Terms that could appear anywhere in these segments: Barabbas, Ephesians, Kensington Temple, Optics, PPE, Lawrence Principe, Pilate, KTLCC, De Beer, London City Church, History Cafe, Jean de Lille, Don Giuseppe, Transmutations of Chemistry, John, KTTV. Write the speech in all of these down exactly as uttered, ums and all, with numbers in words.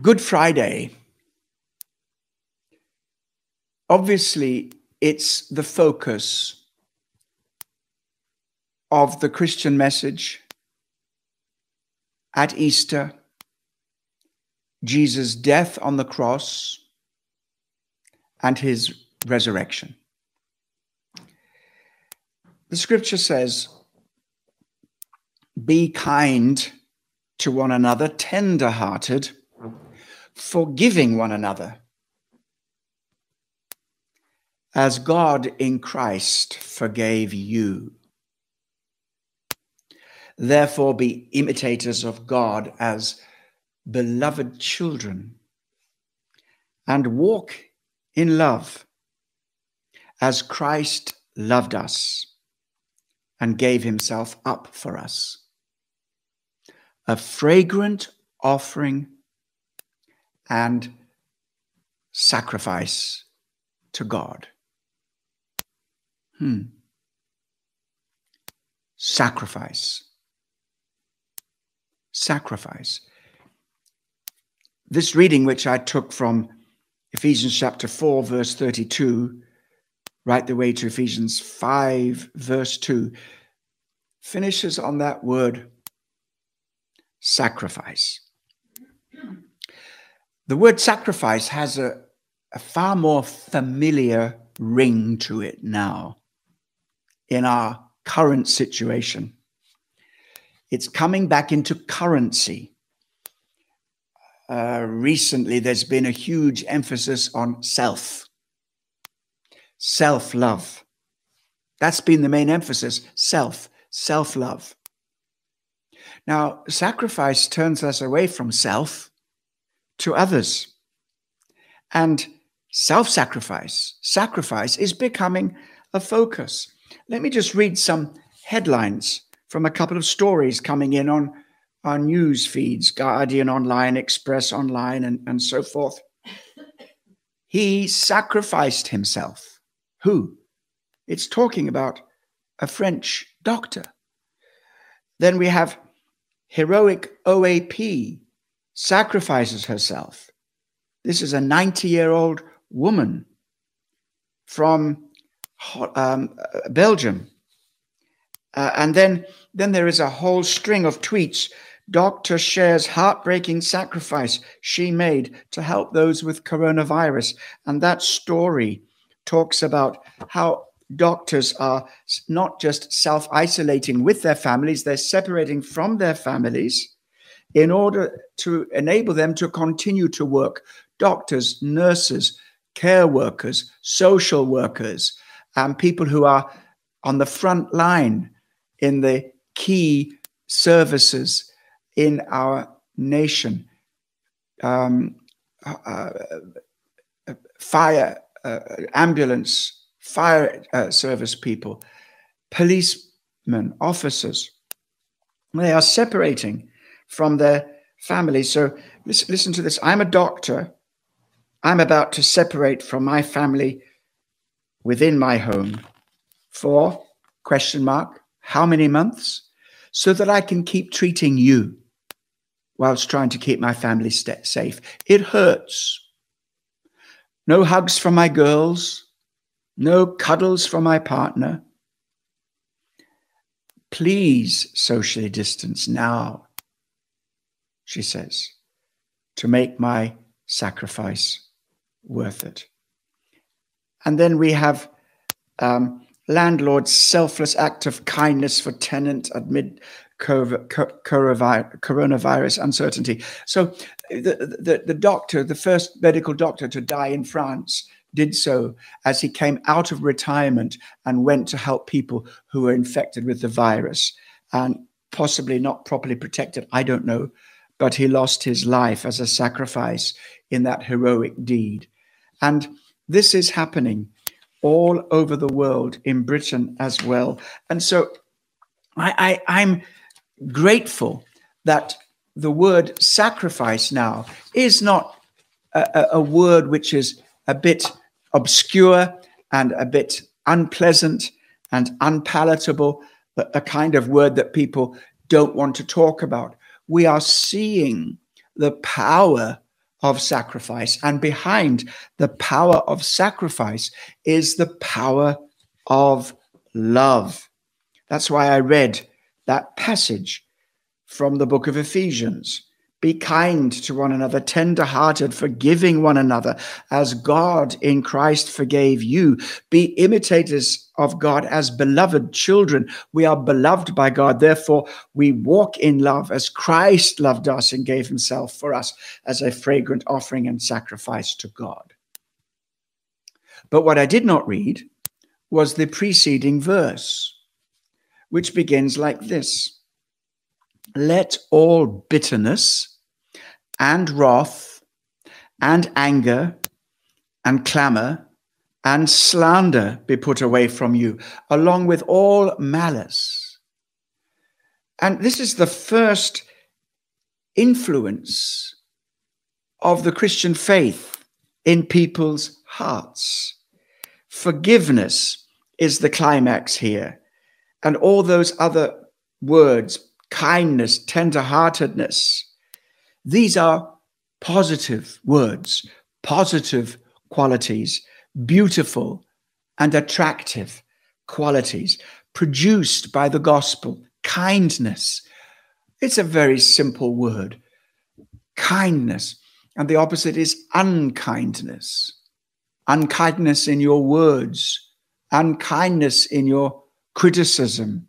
Good Friday, obviously, it's the focus of the Christian message. At Easter, Jesus' death on the cross and his resurrection. The scripture says, be kind to one another, tender-hearted, forgiving one another, as God in Christ forgave you. Therefore, be imitators of God as beloved children, and walk in love as Christ loved us and gave himself up for us, a fragrant offering and sacrifice to God. Hmm. Sacrifice. Sacrifice. This reading, which I took from Ephesians chapter four, verse thirty-two, right the way to Ephesians five, verse two, finishes on that word, sacrifice. The word sacrifice has a, a far more familiar ring to it now in our current situation. It's coming back into currency. Uh, recently, there's been a huge emphasis on self, self-love. That's been the main emphasis, self, self-love. Now, sacrifice turns us away from self to others. And self-sacrifice, sacrifice is becoming a focus. Let me just read some headlines from a couple of stories coming in on our news feeds, Guardian Online, Express Online, and, and so forth. He sacrificed himself. Who? It's talking about a French doctor. Then we have heroic O A P sacrifices herself. This is a ninety-year-old woman from um, Belgium. Uh, and then, then there is a whole string of tweets. Doctor shares heartbreaking sacrifice she made to help those with coronavirus. And that story talks about how doctors are not just self-isolating with their families, they're separating from their families in order to enable them to continue to work. Doctors, nurses, care workers, social workers, and people who are on the front line in the key services in our nation, um, uh, uh, fire, uh, ambulance, fire uh, service people, policemen, officers. They are separating from their families. So listen, listen to this. I'm a doctor. I'm about to separate from my family within my home for, question mark, how many months, so that I can keep treating you whilst trying to keep my family safe. It hurts. No hugs from my girls, no cuddles from my partner. Please socially distance now, she says, to make my sacrifice worth it. And then we have um, landlord's selfless act of kindness for tenant amid coronavirus uncertainty. So the, the, the doctor, the first medical doctor to die in France, did so as he came out of retirement and went to help people who were infected with the virus and possibly not properly protected, I don't know, but he lost his life as a sacrifice in that heroic deed. And this is happening all over the world, in Britain as well. And so I, I, I'm grateful that the word sacrifice now is not a, a word which is a bit obscure and a bit unpleasant and unpalatable, but a kind of word that people don't want to talk about. We are seeing the power of sacrifice. And behind the power of sacrifice is the power of love. That's why I read that passage from the book of Ephesians. Be kind to one another, tender-hearted, forgiving one another, as God in Christ forgave you. Be imitators of God as beloved children. We are beloved by God. Therefore, we walk in love as Christ loved us and gave himself for us as a fragrant offering and sacrifice to God. But what I did not read was the preceding verse, which begins like this. Let all bitterness and wrath and anger and clamor and slander be put away from you, along with all malice. And this is the first influence of the Christian faith in people's hearts. Forgiveness is the climax here. And all those other words, kindness, tenderheartedness, these are positive words, positive qualities, beautiful and attractive qualities produced by the gospel. Kindness. It's a very simple word. Kindness. And the opposite is unkindness. Unkindness in your words. Unkindness in your criticism.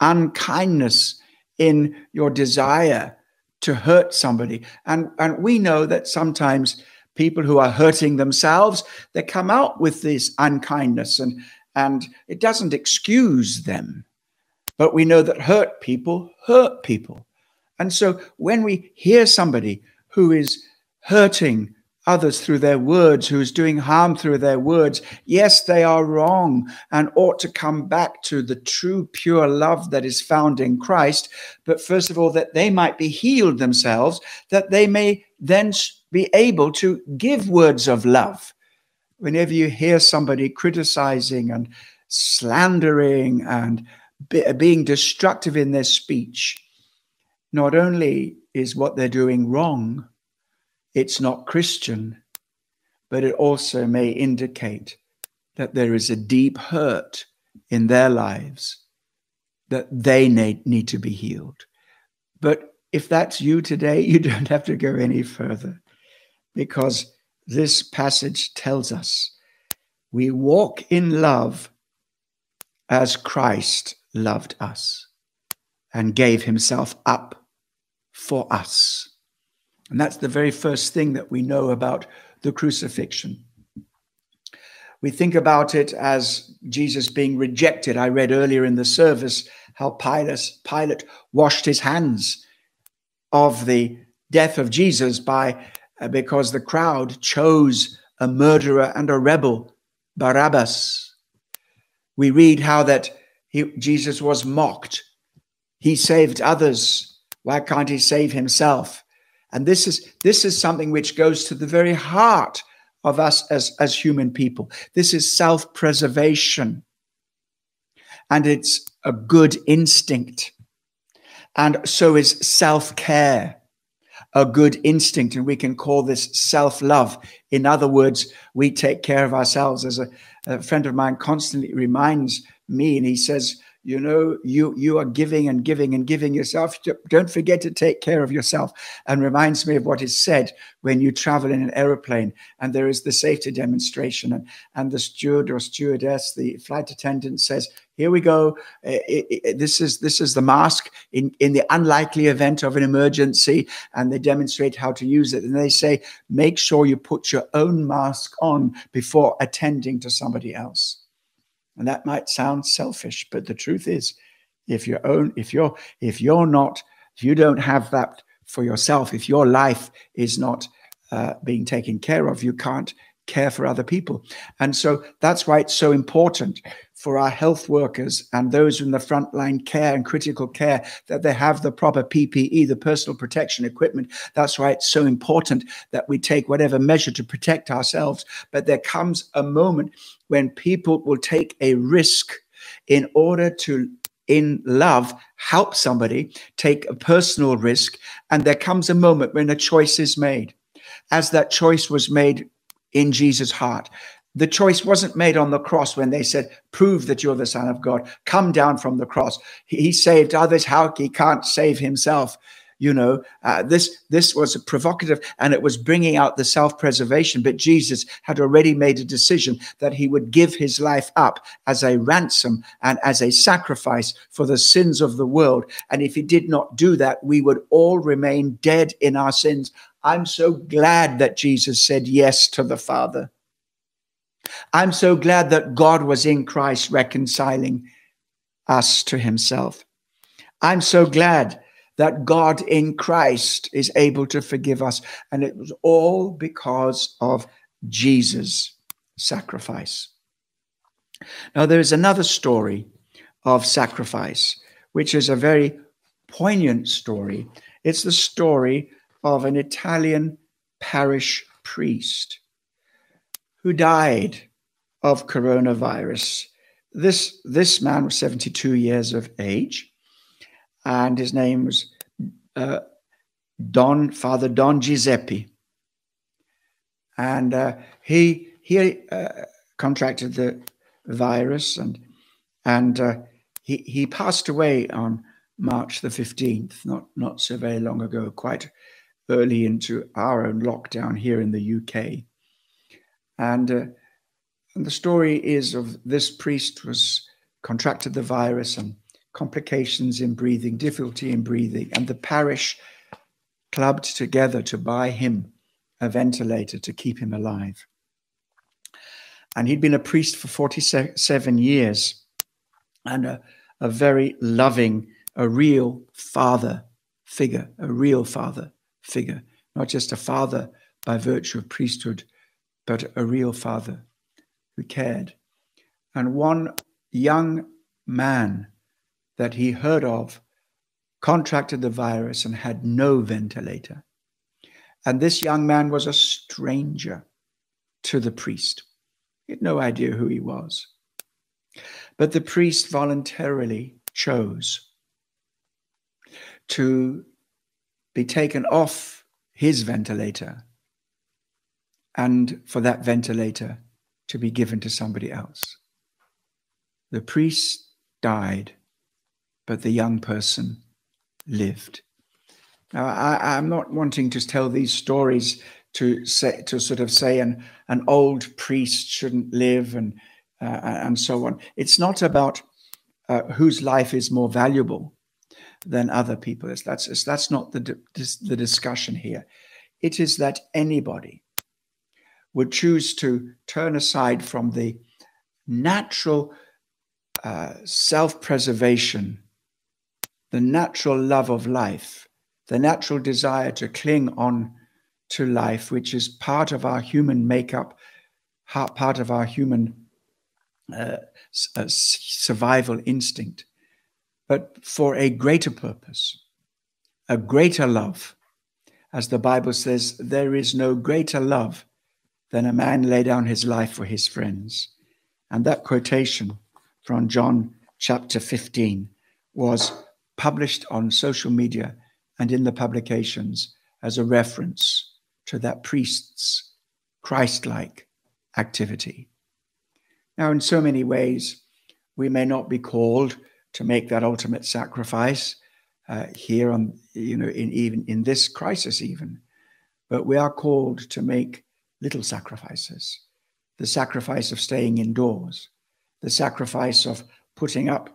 Unkindness in your desire to hurt somebody. And, and we know that sometimes people who are hurting themselves, they come out with this unkindness, and, and it doesn't excuse them. But we know that hurt people hurt people. And so when we hear somebody who is hurting others through their words, who is doing harm through their words, yes, they are wrong and ought to come back to the true, pure love that is found in Christ. But first of all, that they might be healed themselves, that they may then be able to give words of love. Whenever you hear somebody criticizing and slandering and be, being destructive in their speech, not only is what they're doing wrong, it's not Christian, but it also may indicate that there is a deep hurt in their lives that they need, need to be healed. But if that's you today, you don't have to go any further, because this passage tells us we walk in love as Christ loved us and gave himself up for us. And that's the very first thing that we know about the crucifixion. We think about it as Jesus being rejected. I read earlier in the service how Pilate, Pilate washed his hands of the death of Jesus by uh, because the crowd chose a murderer and a rebel, Barabbas. We read how that he, Jesus was mocked. He saved others. Why can't he save himself? And this is, this is something which goes to the very heart of us as, as human people. This is self-preservation. And it's a good instinct. And so is self-care, a good instinct. And we can call this self-love. In other words, we take care of ourselves. As a, a friend of mine constantly reminds me, and he says, you know, you, you are giving and giving and giving yourself. Don't forget to take care of yourself. And reminds me of what is said when you travel in an aeroplane and there is the safety demonstration, and, and the steward or stewardess, the flight attendant says, here we go. It, it, this is this is the mask in, in the unlikely event of an emergency. And they demonstrate how to use it. And they say, make sure you put your own mask on before attending to somebody else. And that might sound selfish, but the truth is, if your own, if you're, if you're not, if you don't have that for yourself, if your life is not uh, being taken care of, you can't care for other people. And so that's why it's so important for our health workers and those in the frontline care and critical care that they have the proper P P E, the personal protection equipment. That's why it's so important that we take whatever measure to protect ourselves. But there comes a moment when people will take a risk in order to, in love, help somebody, take a personal risk. And there comes a moment when a choice is made. as that choice was made in Jesus' heart. The choice wasn't made on the cross when they said, prove that you're the Son of God, come down from the cross. He, he saved others, how he can't save himself. You know, uh, this, this was a provocative, and it was bringing out the self-preservation. But Jesus had already made a decision that he would give his life up as a ransom and as a sacrifice for the sins of the world. And if he did not do that, we would all remain dead in our sins. I'm so glad that Jesus said yes to the Father. I'm so glad that God was in Christ reconciling us to himself. I'm so glad that God in Christ is able to forgive us. And it was all because of Jesus' sacrifice. Now, there is another story of sacrifice, which is a very poignant story. It's the story of an Italian parish priest who died of coronavirus. This, this man was seventy-two years of age. And his name was uh, Don, Father Don Giuseppe. And uh, he he uh, contracted the virus, and and uh, he he passed away on March the fifteenth, not not so very long ago, quite early into our own lockdown here in the U K. And uh, and the story is of this priest was contracted the virus and complications in breathing, difficulty in breathing, and the parish clubbed together to buy him a ventilator to keep him alive. And he'd been a priest for forty-seven years, and a, a very loving, a real father figure, a real father figure, not just a father by virtue of priesthood, but a real father who cared. And one young man that he heard of contracted the virus and had no ventilator. And this young man was a stranger to the priest. He had no idea who he was. But the priest voluntarily chose to be taken off his ventilator and for that ventilator to be given to somebody else. The priest died, but the young person lived. Now, I, I'm not wanting to tell these stories to say, to sort of say an, an old priest shouldn't live and, uh, and so on. It's not about uh, whose life is more valuable than other people. It's, that's, it's, that's not the, the discussion here. It is that anybody would choose to turn aside from the natural uh, self-preservation, the natural love of life, the natural desire to cling on to life, which is part of our human makeup, part of our human uh, survival instinct, but for a greater purpose, a greater love. As the Bible says, there is no greater love than a man lay down his life for his friends. And that quotation from John chapter fifteen was published on social media and in the publications as a reference to that priest's Christ-like activity. Now, in so many ways, we may not be called to make that ultimate sacrifice uh, here on, you know, in even in this crisis even, but we are called to make little sacrifices. The sacrifice of staying indoors, the sacrifice of putting up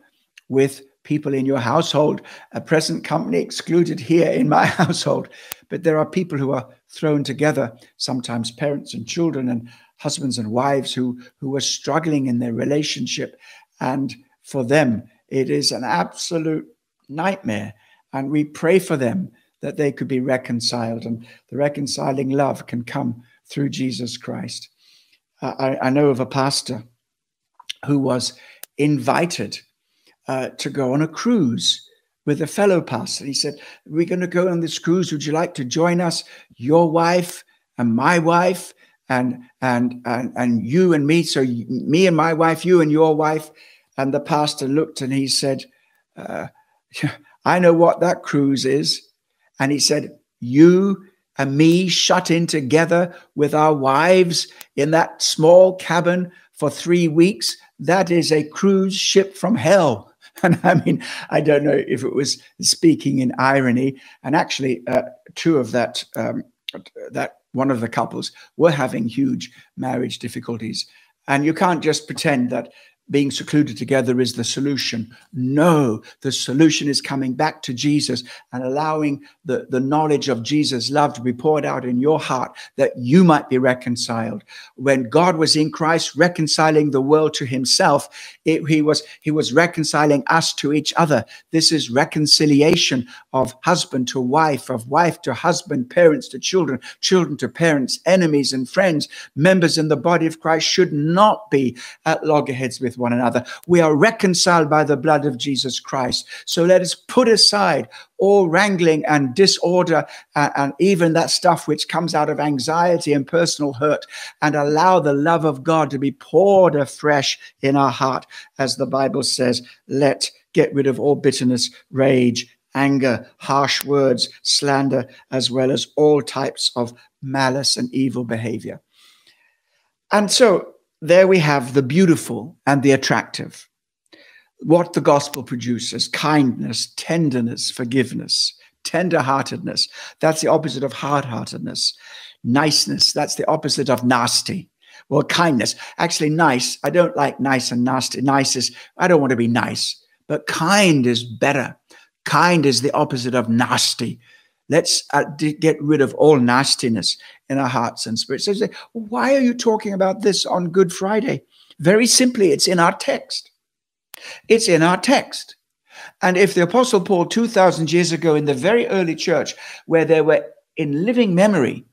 with people in your household, a present company excluded here in my household. But there are people who are thrown together, sometimes parents and children and husbands and wives who, who are struggling in their relationship. And for them, it is an absolute nightmare. And we pray for them that they could be reconciled. And the reconciling love can come through Jesus Christ. Uh, I, I know of a pastor who was invited Uh, to go on a cruise with a fellow pastor. He said, we're going to go on this cruise. Would you like to join us? Your wife and my wife and, and, and, and you and me. So you, me and my wife, you and your wife. And the pastor looked and he said, uh, I know what that cruise is. And he said, you and me shut in together with our wives in that small cabin for three weeks, that is a cruise ship from hell. And I mean, I don't know if it was speaking in irony. And actually, uh, two of that, um, that one of the couples were having huge marriage difficulties. And you can't just pretend that being secluded together is the solution. No, the solution is coming back to Jesus and allowing the, the knowledge of Jesus' love to be poured out in your heart that you might be reconciled. When God was in Christ reconciling the world to himself, it, he, was, he was reconciling us to each other. This is reconciliation of husband to wife, of wife to husband, parents to children, children to parents, enemies and friends. Members in the body of Christ should not be at loggerheads with one another. We are reconciled by the blood of Jesus Christ. So let us put aside all wrangling and disorder and, and even that stuff which comes out of anxiety and personal hurt, and allow the love of God to be poured afresh in our heart. As the Bible says, let get rid of all bitterness, rage, anger, harsh words, slander, as well as all types of malice and evil behavior. And so there we have the beautiful and the attractive. What the gospel produces: kindness, tenderness, forgiveness, tenderheartedness. That's the opposite of hard-heartedness. Niceness, that's the opposite of nasty. Well, kindness, actually nice. I don't like nice and nasty. Nice is, I don't want to be nice, but kind is better. Kind is the opposite of nasty. Let's uh, get rid of all nastiness in our hearts and spirits. So you say, why are you talking about this on Good Friday? Very simply, it's in our text. It's in our text. And if the Apostle Paul two thousand years ago in the very early church, where there were in living memory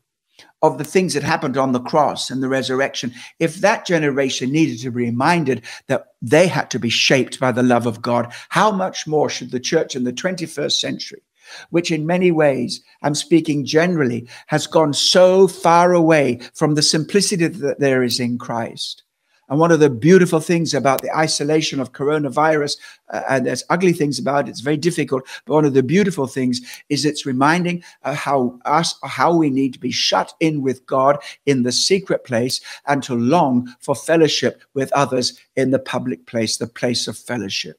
of the things that happened on the cross and the resurrection, if that generation needed to be reminded that they had to be shaped by the love of God, how much more should the church in the twenty-first century, which in many ways, I'm speaking generally, has gone so far away from the simplicity that there is in Christ. And one of the beautiful things about the isolation of coronavirus, uh, and there's ugly things about it, it's very difficult, but one of the beautiful things is it's reminding uh, how us, how we need to be shut in with God in the secret place and to long for fellowship with others in the public place, the place of fellowship.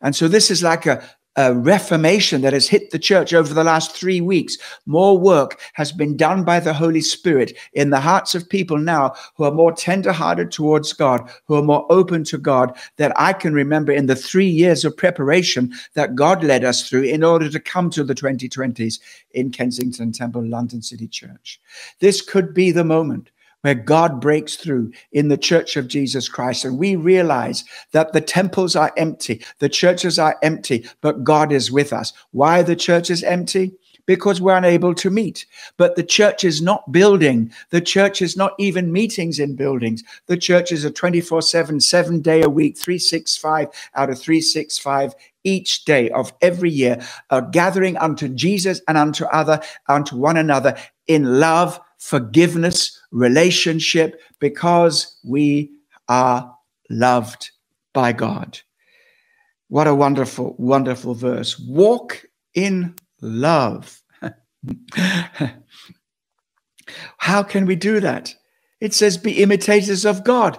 And so this is like a A reformation that has hit the church over the last three weeks. More work has been done by the Holy Spirit in the hearts of people now who are more tender-hearted towards God, who are more open to God, that I can remember in the three years of preparation that God led us through in order to come to the twenty twenties in Kensington Temple, London City Church. This could be the moment where God breaks through in the church of Jesus Christ. And we realize that the temples are empty, the churches are empty, but God is with us. Why the church is empty? Because we're unable to meet. But the church is not building. The church is not even meetings in buildings. The church is a twenty-four seven, seven day a week, three sixty-five out of three sixty-five each day of every year, a gathering unto Jesus and unto other, unto one another in love, forgiveness, relationship, because we are loved by God. What a wonderful, wonderful verse. Walk in love. How can we do that? It says, be imitators of God.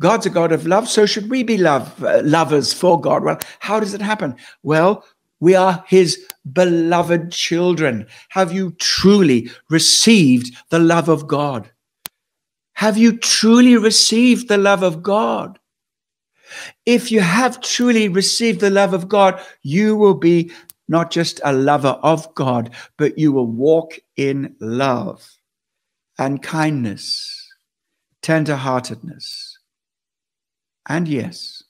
God's a God of love, so should we be love, uh, lovers for God? Well, how does it happen? Well, we are his beloved children. Have you truly received the love of God? Have you truly received the love of God? If you have truly received the love of God, you will be not just a lover of God, but you will walk in love and kindness, tenderheartedness, and yes,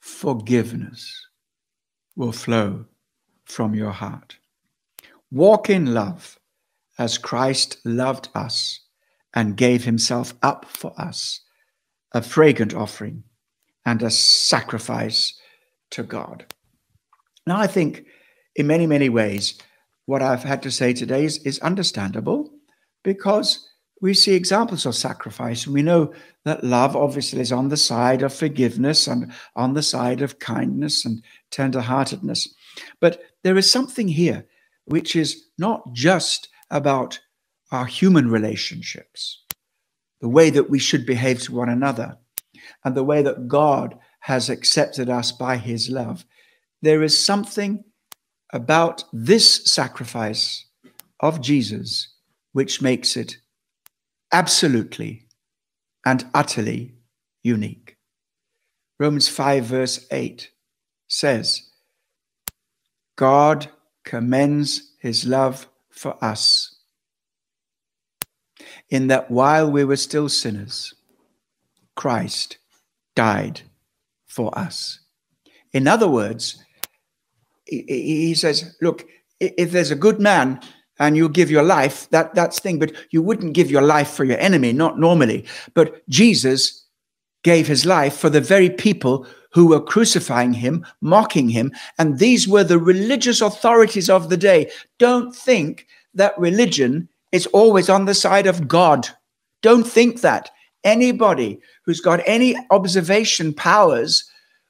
forgiveness will flow from your heart. Walk in love as Christ loved us and gave himself up for us, a fragrant offering and a sacrifice to God. Now, I think in many, many ways, what I've had to say today is, is understandable, because we see examples of sacrifice, and we know that love obviously is on the side of forgiveness and on the side of kindness and tenderheartedness. But there is something here which is not just about our human relationships, the way that we should behave to one another, and the way that God has accepted us by his love. There is something about this sacrifice of Jesus which makes it absolutely and utterly unique. Romans five verse eight says, God commends his love for us, in that while we were still sinners, Christ died for us. In other words, he says, look, if there's a good man and you give your life, that, that's thing, but you wouldn't give your life for your enemy, not normally. But Jesus gave his life for the very people who were crucifying him, mocking him, and these were the religious authorities of the day. Don't think that religion is always on the side of God. Don't think that. Anybody who's got any observation powers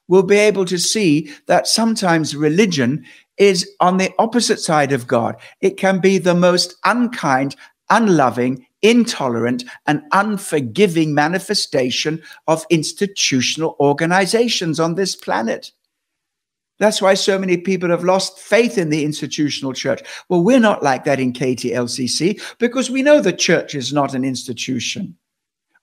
will be able to see that sometimes religion is on the opposite side of God. It can be the most unkind, unloving, intolerant, and unforgiving manifestation of institutional organizations on this planet. That's why so many people have lost faith in the institutional church. Well, we're not like that in K T L C C, because we know the church is not an institution.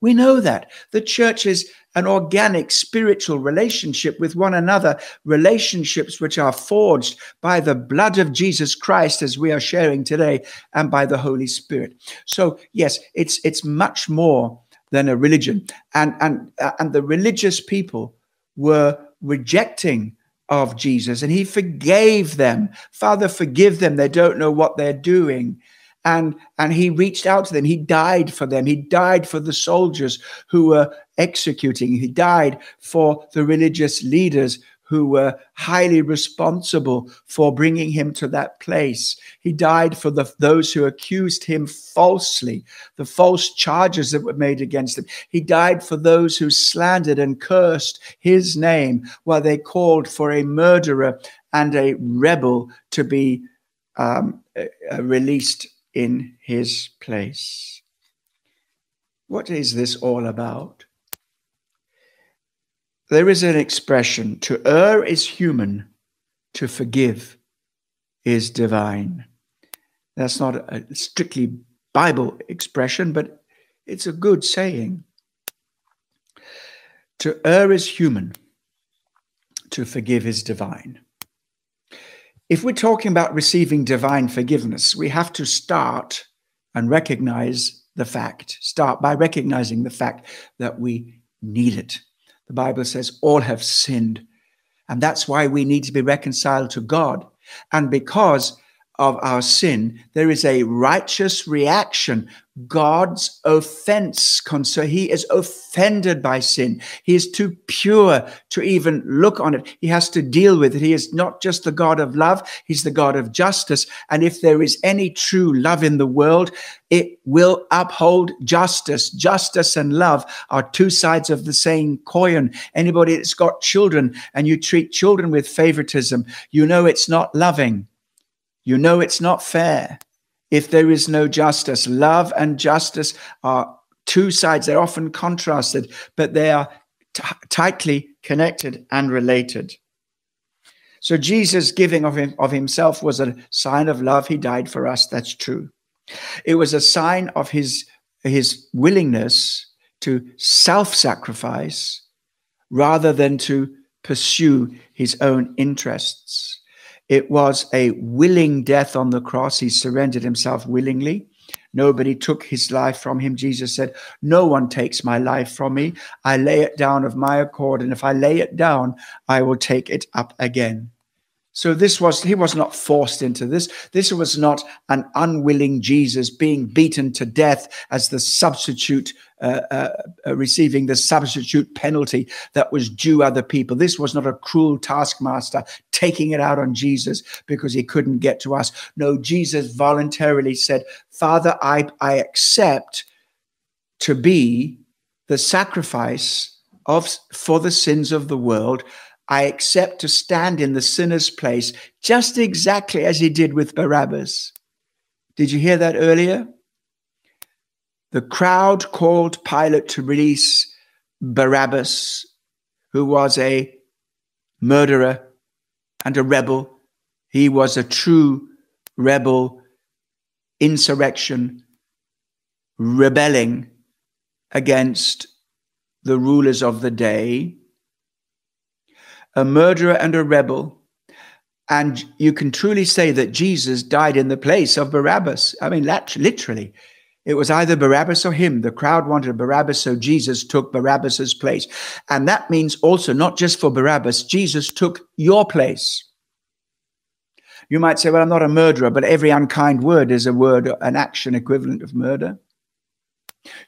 We know that. The church is an organic spiritual relationship with one another, relationships which are forged by the blood of Jesus Christ, as we are sharing today, and by the Holy Spirit. So, yes, it's it's much more than a religion. And, and, and the religious people were rejecting of Jesus, and he forgave them. Father, forgive them. They don't know what they're doing. And, and he reached out to them. He died for them. He died for the soldiers who were executing. He died for the religious leaders who were highly responsible for bringing him to that place. He died for the, those who accused him falsely, the false charges that were made against him. He died for those who slandered and cursed his name while they called for a murderer and a rebel to be um, uh, released in his place. What is this all about? There is an expression, to err is human, to forgive is divine. That's not a strictly Bible expression, but it's a good saying. To err is human, to forgive is divine. If we're talking about receiving divine forgiveness, we have to start and recognize the fact. Start by recognizing the fact that we need it. The Bible says all have sinned, and that's why we need to be reconciled to God. And because of our sin, there is a righteous reaction. God's offense, so he is offended by sin. He is too pure to even look on it. He has to deal with it. He is not just the God of love. He's the God of justice. And if there is any true love in the world, it will uphold justice. Justice and love are two sides of the same coin. Anybody that's got children and you treat children with favoritism, you know it's not loving. You know it's not fair. If there is no justice, love and justice are two sides. They're often contrasted, but they are tightly connected and related. So Jesus' giving of, him, of himself was a sign of love. He died for us. That's true. It was a sign of his, his willingness to self-sacrifice rather than to pursue his own interests. It was a willing death on the cross. He surrendered himself willingly. Nobody took his life from him. Jesus said, no one takes my life from me. I lay it down of my accord. And if I lay it down, I will take it up again. So this was, he was not forced into this. This was not an unwilling Jesus being beaten to death as the substitute, uh, uh, receiving the substitute penalty that was due other people. This was not a cruel taskmaster taking it out on Jesus because he couldn't get to us. No, Jesus voluntarily said, Father, I, I accept to be the sacrifice of, for the sins of the world. I accept to stand in the sinner's place, just exactly as he did with Barabbas. Did you hear that earlier? The crowd called Pilate to release Barabbas, who was a murderer and a rebel. He was a true rebel, insurrection, rebelling against the rulers of the day. A murderer and a rebel. And you can truly say that Jesus died in the place of Barabbas. I mean, literally. It was either Barabbas or him. The crowd wanted Barabbas, so Jesus took Barabbas's place. And that means also, not just for Barabbas, Jesus took your place. You might say, well, I'm not a murderer, but every unkind word is a word, an action equivalent of murder.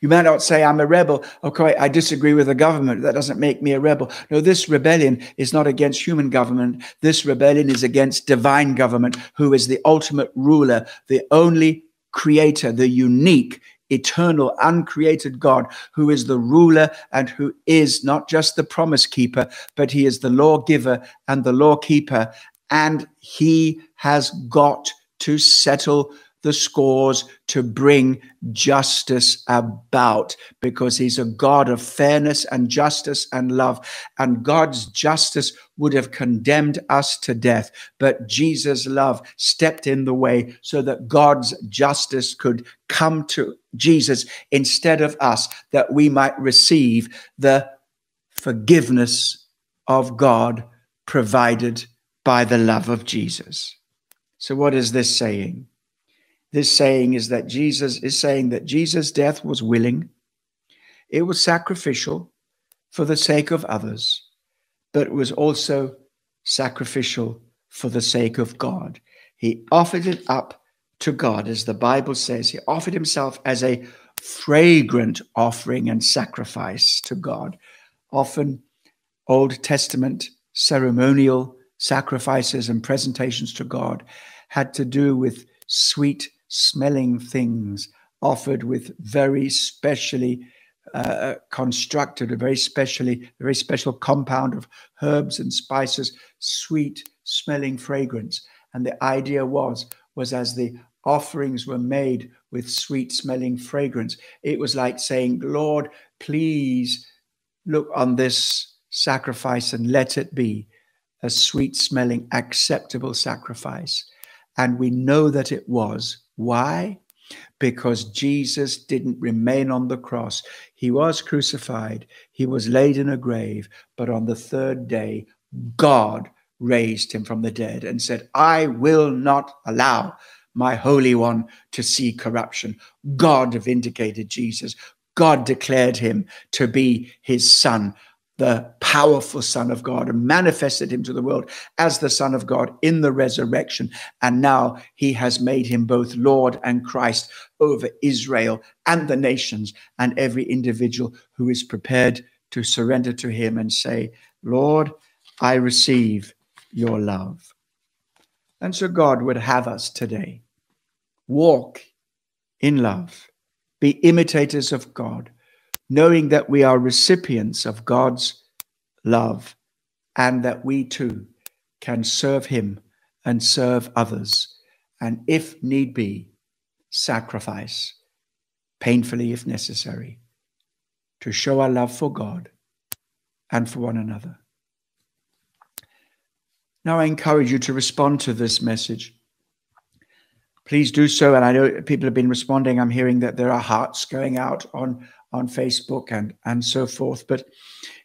You might not say, I'm a rebel. Okay, I disagree with the government. That doesn't make me a rebel. No, this rebellion is not against human government. This rebellion is against divine government, who is the ultimate ruler, the only creator, the unique, eternal, uncreated God, who is the ruler and who is not just the promise keeper, but he is the lawgiver and the law keeper. And he has got to settle the scores, to bring justice about, because he's a God of fairness and justice and love. And God's justice would have condemned us to death, but Jesus' love stepped in the way so that God's justice could come to Jesus instead of us, that we might receive the forgiveness of God provided by the love of Jesus. So what is this saying? This saying is that Jesus is saying that Jesus' death was willing. It was sacrificial for the sake of others, but was also sacrificial for the sake of God. He offered it up to God, as the Bible says. He offered himself as a fragrant offering and sacrifice to God. Often Old Testament ceremonial sacrifices and presentations to God had to do with sweet smelling things offered with very specially uh, constructed, a very specially, very special compound of herbs and spices, sweet smelling fragrance. And the idea was, was as the offerings were made with sweet smelling fragrance, it was like saying, Lord, please look on this sacrifice and let it be a sweet smelling, acceptable sacrifice. And we know that it was. Why? Because Jesus didn't remain on the cross. He was crucified. He was laid in a grave. But on the third day, God raised him from the dead and said, I will not allow my Holy One to see corruption. God vindicated Jesus. God declared him to be his son, the powerful Son of God, and manifested him to the world as the Son of God in the resurrection. And now he has made him both Lord and Christ over Israel and the nations, and every individual who is prepared to surrender to him and say, Lord, I receive your love. And so God would have us today walk in love, be imitators of God, knowing that we are recipients of God's love and that we too can serve him and serve others. And if need be, sacrifice, painfully if necessary, to show our love for God and for one another. Now I encourage you to respond to this message. Please do so. And I know people have been responding. I'm hearing that there are hearts going out on on Facebook and, and so forth. But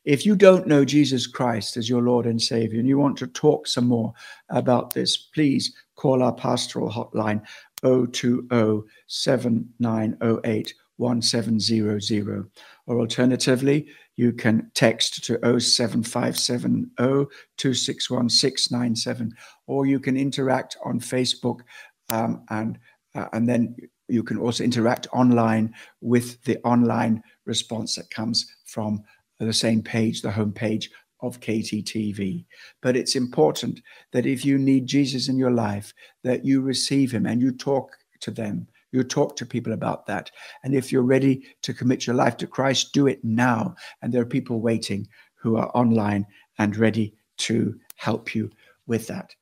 if you don't know Jesus Christ as your Lord and Savior, and you want to talk some more about this, please call our pastoral hotline oh two oh, seven nine oh eight, one seven zero zero. Or alternatively, you can text to oh seven five seven oh, two six one, six nine seven. Or you can interact on Facebook um, and, uh, and then you can also interact online with the online response that comes from the same page, the homepage of K T T V. But it's important that if you need Jesus in your life, that you receive him and you talk to them. You talk to people about that. And if you're ready to commit your life to Christ, do it now. And there are people waiting who are online and ready to help you with that.